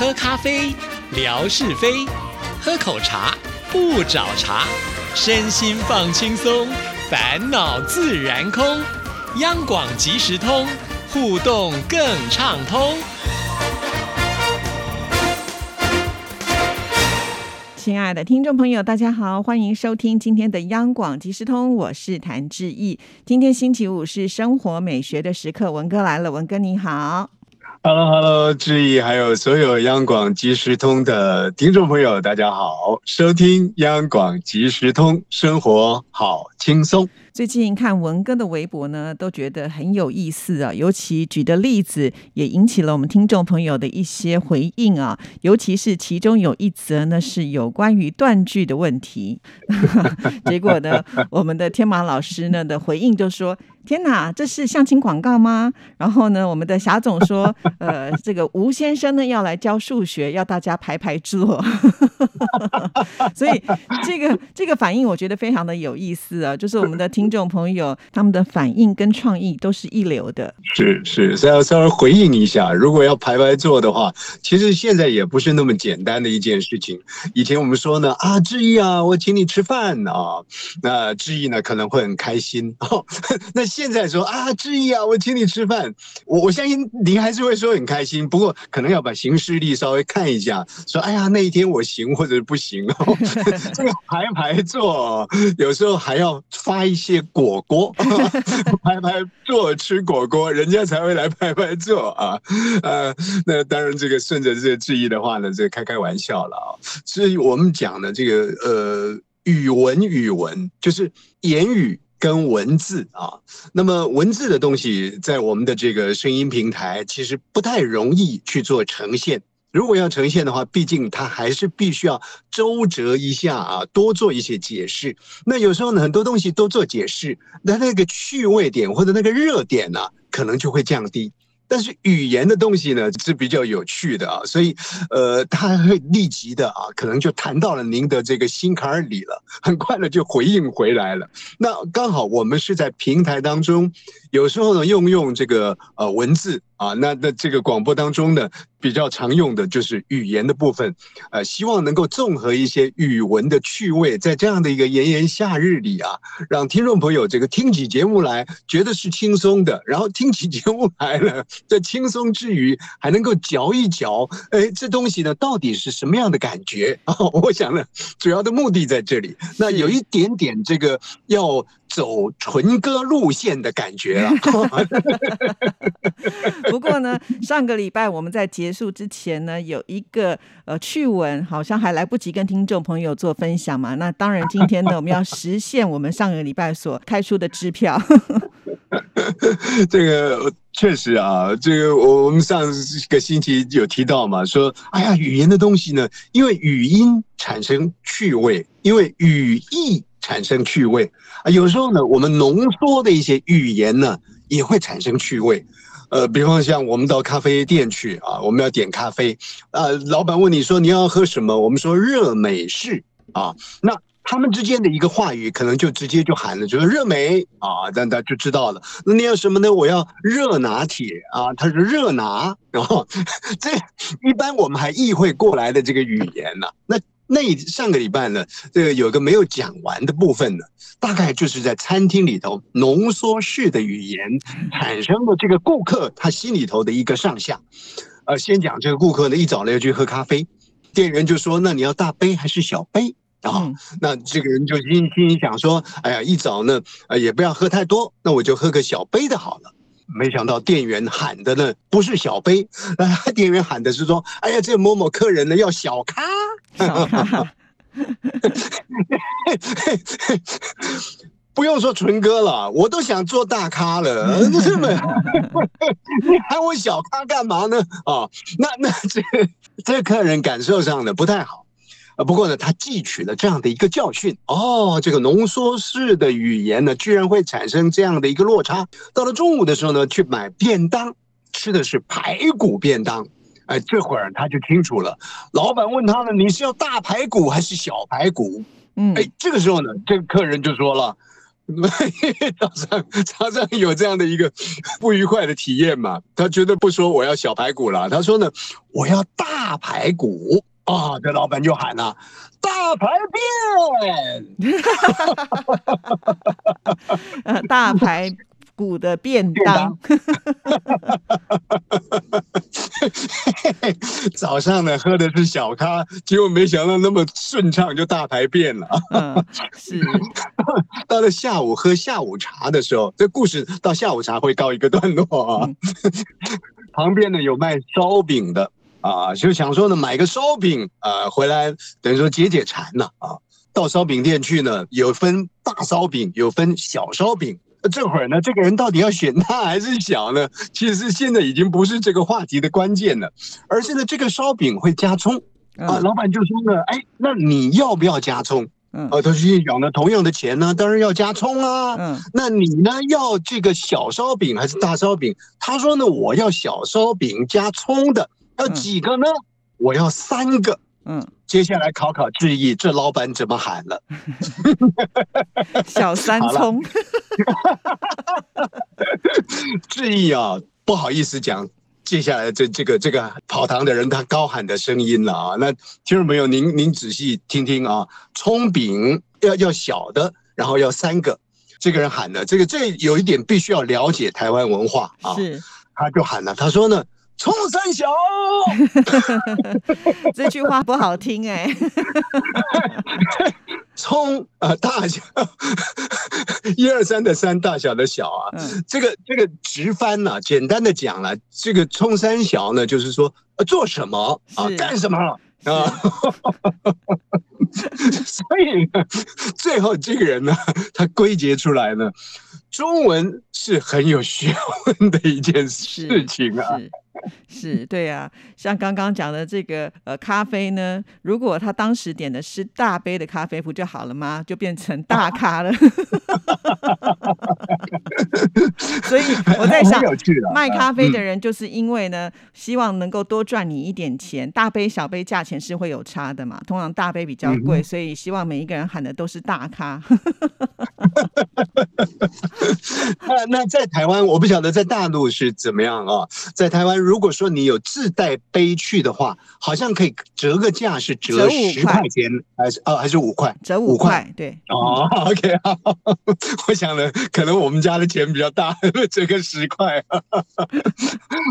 喝咖啡聊是非，喝口茶不找茬，身心放轻松，烦恼自然空。央广即时通，互动更畅通。亲爱的听众朋友，大家好，欢迎收听今天的央广即时通，我是谭志毅。今天星期五是生活美学的时刻，文哥来了，文哥你好。Hello， 志毅还有所有央广即时通的听众朋友，大家好，收听央广即时通，生活好轻松。最近看文哥的微博呢，都觉得很有意思啊，尤其举的例子也引起了我们听众朋友的一些回应啊，尤其是其中有一则呢是有关于断句的问题。结果呢，我们的天马老师呢的回应就说：“天哪，这是相亲广告吗？”然后呢，我们的霞总说：“这个吴先生呢要来教数学，要大家排排坐。”所以这个反应我觉得非常的有意思啊，就是我们的听众朋友他们的反应跟创意都是一流的。是，稍微回应一下，如果要排排坐的话，其实现在也不是那么简单的一件事情。以前我们说呢，啊，志毅啊，我请你吃饭啊，那志毅呢可能会很开心。哦、那现在说啊，志毅啊，我请你吃饭，我相信您还是会说很开心，不过可能要把行事历稍微看一下，说哎呀那一天我行或者不行哦。这个排排坐，有时候还要发一些。果果拍拍坐吃果果，人家才会来拍拍坐啊。那当然，这个顺着这个质疑的话呢，这开玩笑了啊。所以我们讲的这个语文就是言语跟文字啊。那么文字的东西，在我们的这个声音平台，其实不太容易去做呈现。如果要呈现的话，毕竟它还是必须要周折一下啊，多做一些解释。那有时候呢，很多东西多做解释，那个趣味点或者那个热点呢、啊，可能就会降低。但是语言的东西呢是比较有趣的啊，所以它会立即的啊，可能就谈到了您的这个心坎里了，很快的就回应回来了。那刚好我们是在平台当中，有时候呢用这个文字啊，那这个广播当中呢比较常用的就是语言的部分，希望能够综合一些语文的趣味，在这样的一个炎炎夏日里啊，让听众朋友这个听起节目来觉得是轻松的，然后听起节目来了，在轻松之余还能够嚼一嚼，哎，这东西呢到底是什么样的感觉啊？我想呢，主要的目的在这里。那有一点点这个要走纯歌路线的感觉了。不过呢，上个礼拜我们在结束之前呢，有一个趣闻，好像还来不及跟听众朋友做分享嘛。那当然，今天呢，我们要实现我们上个礼拜所开出的支票。这个确实啊，这个我们上个星期有提到嘛，说哎呀，语言的东西呢，因为语音产生趣味，因为语义产生趣味啊。有时候呢，我们浓缩的一些语言呢，也会产生趣味。比方像我们到咖啡店去啊，我们要点咖啡，老板问你说你要喝什么，我们说热美式啊，那他们之间的一个话语可能就直接就喊了，就是热美啊，但他就知道了。那你要什么呢？我要热拿铁啊，他说热拿，然后这一般我们还意会过来的这个语言呢、啊，那上个礼拜呢，这个有个没有讲完的部分呢，大概就是在餐厅里头浓缩式的语言产生了这个顾客他心里头的一个上下。先讲这个顾客呢，一早呢要去喝咖啡，店员就说：“那你要大杯还是小杯？”啊，那这个人就心里想说：“哎呀，一早呢，也不要喝太多，那我就喝个小杯的好了。”没想到店员喊的呢不是小杯，店员喊的是说：“哎呀，这某某客人呢要小咖。”不用说纯哥了，我都想做大咖了，是不是？你喊我小咖干嘛呢？哦，那这客人感受上呢不太好。不过呢，他汲取了这样的一个教训哦，这个浓缩式的语言呢，居然会产生这样的一个落差。到了中午的时候呢，去买便当，吃的是排骨便当。哎，这会儿他就清楚了。老板问他呢：“你是要大排骨还是小排骨？”嗯，哎，这个时候呢，这个客人就说了：“常常有这样的一个不愉快的体验嘛。他绝对不说我要小排骨了，他说呢我要大排骨啊、哦！这老板就喊了、啊、大排便、大排骨的便当早上呢喝的是小咖，结果没想到那么顺畅就大排便了是到了下午喝下午茶的时候，这故事到下午茶会告一个段落啊。旁边呢有卖烧饼的啊，就想说呢买个烧饼回来等于说解解馋了啊。到烧饼店去呢，有分大烧饼有分小烧饼，这会儿呢这个人到底要选大还是小呢，其实现在已经不是这个话题的关键了，而是呢这个烧饼会加葱啊，老板就说呢哎那你要不要加葱啊，他是讲了同样的钱呢当然要加葱啊那你呢要这个小烧饼还是大烧饼，他说呢我要小烧饼加葱的，要几个呢？我要3个。接下来考考志毅，这老板怎么喊了？小三葱。志毅啊，不好意思讲，接下来这个跑堂的人他高喊的声音了啊。那听众朋友，您仔细听听啊，葱饼要小的，然后要3个。这个人喊的，这有一点必须要了解台湾文化啊。是，他就喊了，他说呢。冲三小这句话不好听哎冲大小123的3大小的小啊这个直翻啊简单的讲了这个冲三小呢就是说做什么啊干什么啊所以呢最后这个人呢他归结出来呢中文是很有学问的一件事情啊是对啊，像刚刚讲的这个咖啡呢，如果他当时点的是大杯的咖啡不就好了吗？就变成大咖了。所以我在想，卖咖啡的人就是因为呢，希望能够多赚你一点钱，大杯小杯价钱是会有差的嘛，通常大杯比较贵，所以希望每一个人喊的都是大咖。那在台湾，我不晓得在大陆是怎么样啊，在台湾。如果说你有自带杯去的话，好像可以折个价，是折10块钱，还是5块？折5块，对。哦 ，OK， 好，我想呢，可能我们家的钱比较大，折个10块。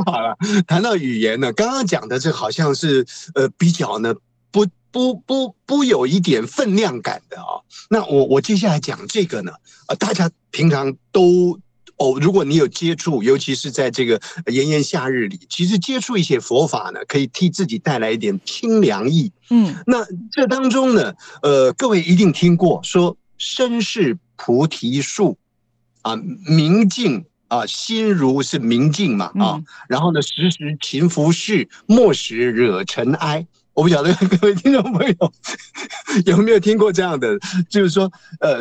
好了，谈到语言呢，刚刚讲的这好像是比较呢不有一点分量感的啊。那我接下来讲这个呢，大家平常都。如果你有接触，尤其是在这个炎炎夏日里，其实接触一些佛法呢，可以替自己带来一点清凉意。那这当中呢，各位一定听过说身是菩提树，啊，明镜啊，心如是明镜嘛啊，然后呢，时时勤拂拭，莫使惹尘埃。我不晓得各位听众朋友有没有听过这样的，就是说，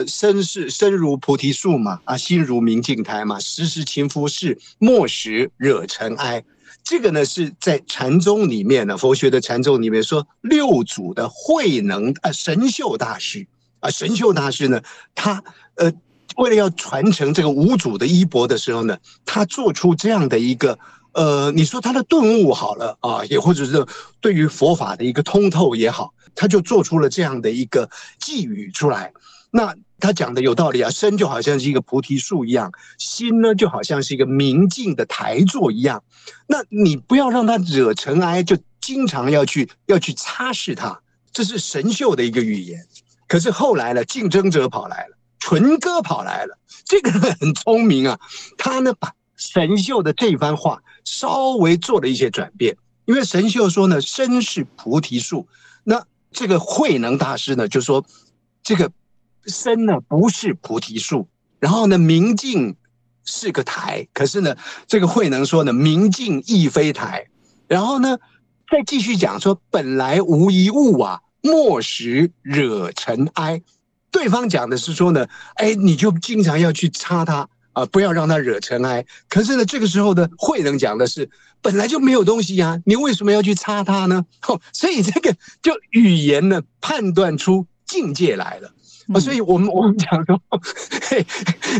身如菩提树嘛，啊，心如明镜台嘛，时时勤拂拭，莫使惹尘埃。这个呢是在禅宗里面呢，佛学的禅宗里面说六祖的慧能神秀大师啊，神秀大师呢，他为了要传承这个五祖的衣钵的时候呢，他做出这样的一个。你说他的顿悟好了啊，也或者是对于佛法的一个通透也好，他就做出了这样的一个寄语出来。那他讲的有道理啊，身就好像是一个菩提树一样，心呢就好像是一个明镜的台座一样。那你不要让它惹尘埃，就经常要去擦拭它，这是神秀的一个语言。可是后来呢，竞争者跑来了，纯哥跑来了，这个人很聪明啊，他呢把神秀的这番话稍微做了一些转变，因为神秀说呢，身是菩提树，那这个慧能大师呢就说，这个身呢不是菩提树，然后呢明镜是个台，可是呢这个慧能说呢，明镜亦非台，然后呢再继续讲说，本来无一物啊，莫使惹尘埃。对方讲的是说呢，哎，你就经常要去擦它。不要让它惹尘埃。可是呢，这个时候呢，慧能讲的是本来就没有东西呀、啊，你为什么要去擦它呢？所以这个就语言呢判断出境界来了。所以我们讲说，嘿，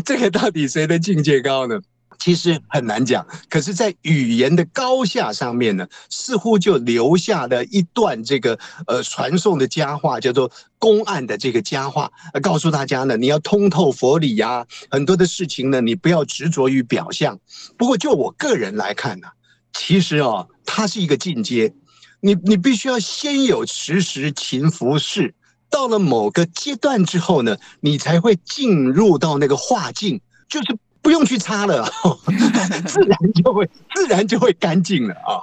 这个到底谁的境界高呢？其实很难讲，可是在语言的高下上面呢，似乎就留下了一段这个传颂的佳话，叫做公案的这个佳话，告诉大家呢，你要通透佛理啊，很多的事情呢，你不要执着于表象。不过就我个人来看呢，其实它是一个进阶，你必须要先有持实勤拂拭，到了某个阶段之后呢，你才会进入到那个化境，就是不用去擦了自然就会干净了啊。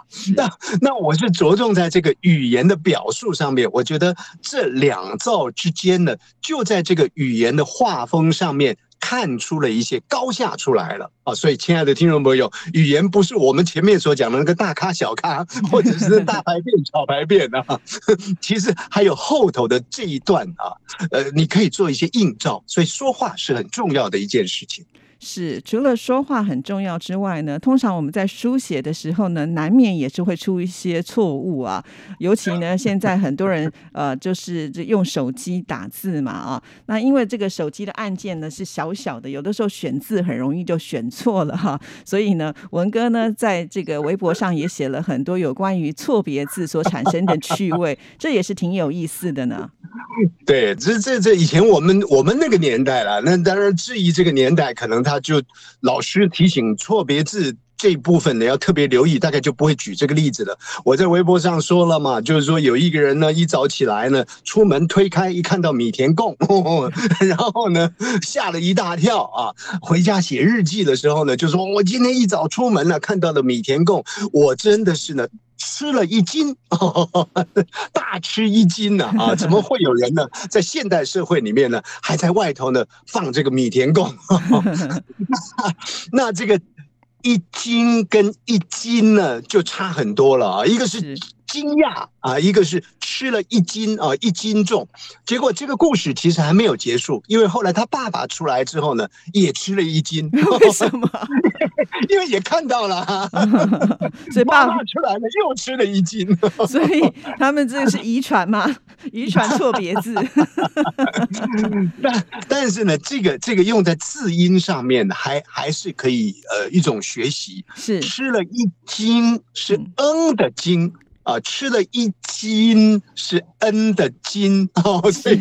那我是着重在这个语言的表述上面，我觉得这两造之间呢，就在这个语言的画风上面看出了一些高下出来了啊。所以亲爱的听众朋友，语言不是我们前面所讲的那个大咖小咖，或者是大排便小排便啊，其实还有后头的这一段啊，你可以做一些映照，所以说话是很重要的一件事情。是，除了说话很重要之外呢，通常我们在书写的时候呢，难免也是会出一些错误啊。尤其呢，现在很多人就是用手机打字嘛啊，那因为这个手机的按键呢是小小的，有的时候选字很容易就选错了哈。所以呢，文哥呢在这个微博上也写了很多有关于错别字所产生的趣味，这也是挺有意思的呢。对，这以前我们那个年代了，那当然质疑这个年代可能。他就老师提醒错别字这一部分呢要特别留意，大概就不会举这个例子了。我在微博上说了嘛，就是说有一个人呢一早起来呢出门推开，一看到米田共然后呢吓了一大跳啊，回家写日记的时候呢就说，我今天一早出门呢看到了米田共，我真的是呢吃了一惊，大吃一惊呢啊！怎么会有人呢，在现代社会里面呢，还在外头呢放这个米田共那这个一惊跟一惊呢，就差很多了啊！一个是惊讶啊，一个是吃了一惊啊，一惊重。结果这个故事其实还没有结束，因为后来他爸爸出来之后呢，也吃了一惊。为什么？因为也看到了所以爸爸出来了又吃了一惊所以他们这是遗传吗？遗传错别字但是呢，这个用在字音上面还是可以一种学习。是吃了一惊是嗯的惊啊，吃了一斤是 N 的斤哦，所以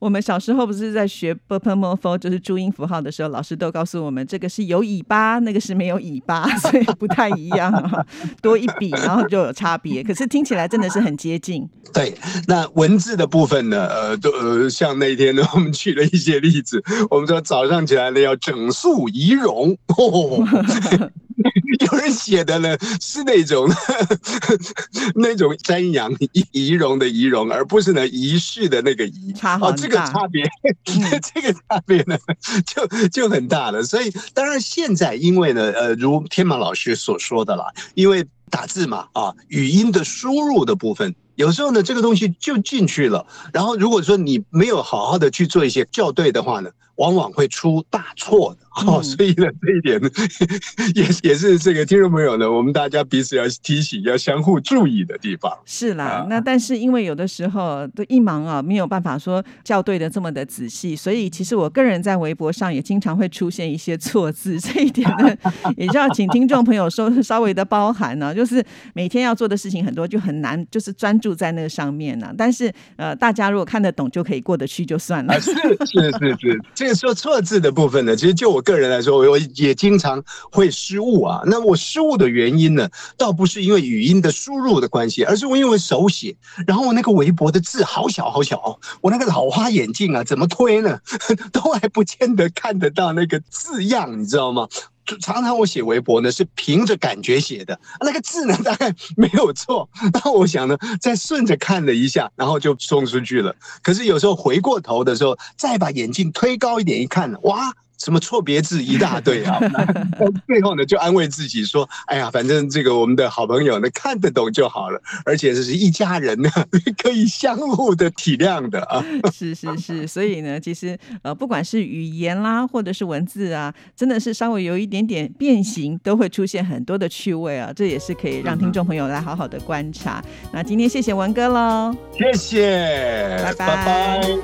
我们小时候不是在学 bpmofo 就是注音符号的时候，老师都告诉我们这个是有尾巴，那个是没有尾巴，所以不太一样多一笔然后就有差别，可是听起来真的是很接近。对，那文字的部分呢像那天呢我们举了一些例子，我们说早上起来呢要整肃仪容有人写的呢是那种瞻仰仪容的仪容，而不是呢仪式的那个仪。这个差别这个差别呢就很大了。所以当然现在因为呢如天马老师所说的啦，因为打字嘛啊，语音的输入的部分有时候呢这个东西就进去了，然后如果说你没有好好的去做一些校对的话呢，往往会出大错的所以呢这一点呢也是这个听众朋友呢我们大家彼此要提醒，要相互注意的地方。是啦那但是因为有的时候都一忙啊，没有办法说校对的这么的仔细，所以其实我个人在微博上也经常会出现一些错字，这一点呢也就要请听众朋友说稍微的包涵啊，就是每天要做的事情很多，就很难就是专注在那上面啊，但是大家如果看得懂就可以过得去就算了是这个说错字的部分呢，其实就我个人来说我也经常会失误啊。那我失误的原因呢倒不是因为语音的输入的关系，而是我因为手写，然后我那个微博的字好小好小，我那个老花眼镜啊怎么推呢都还不见得看得到那个字样，你知道吗？常常我写微博呢是凭着感觉写的，那个字呢大概没有错，那我想呢再顺着看了一下，然后就送出去了。可是有时候回过头的时候再把眼镜推高一点一看，哇，什么错别字一大堆啊最后呢就安慰自己说，哎呀，反正这个我们的好朋友呢看得懂就好了，而且这是一家人呢可以相互的体谅的啊。是所以呢其实不管是语言啦或者是文字啊，真的是稍微有一点点变形都会出现很多的趣味啊，这也是可以让听众朋友来好好的观察那今天谢谢文哥咯，谢谢，拜拜。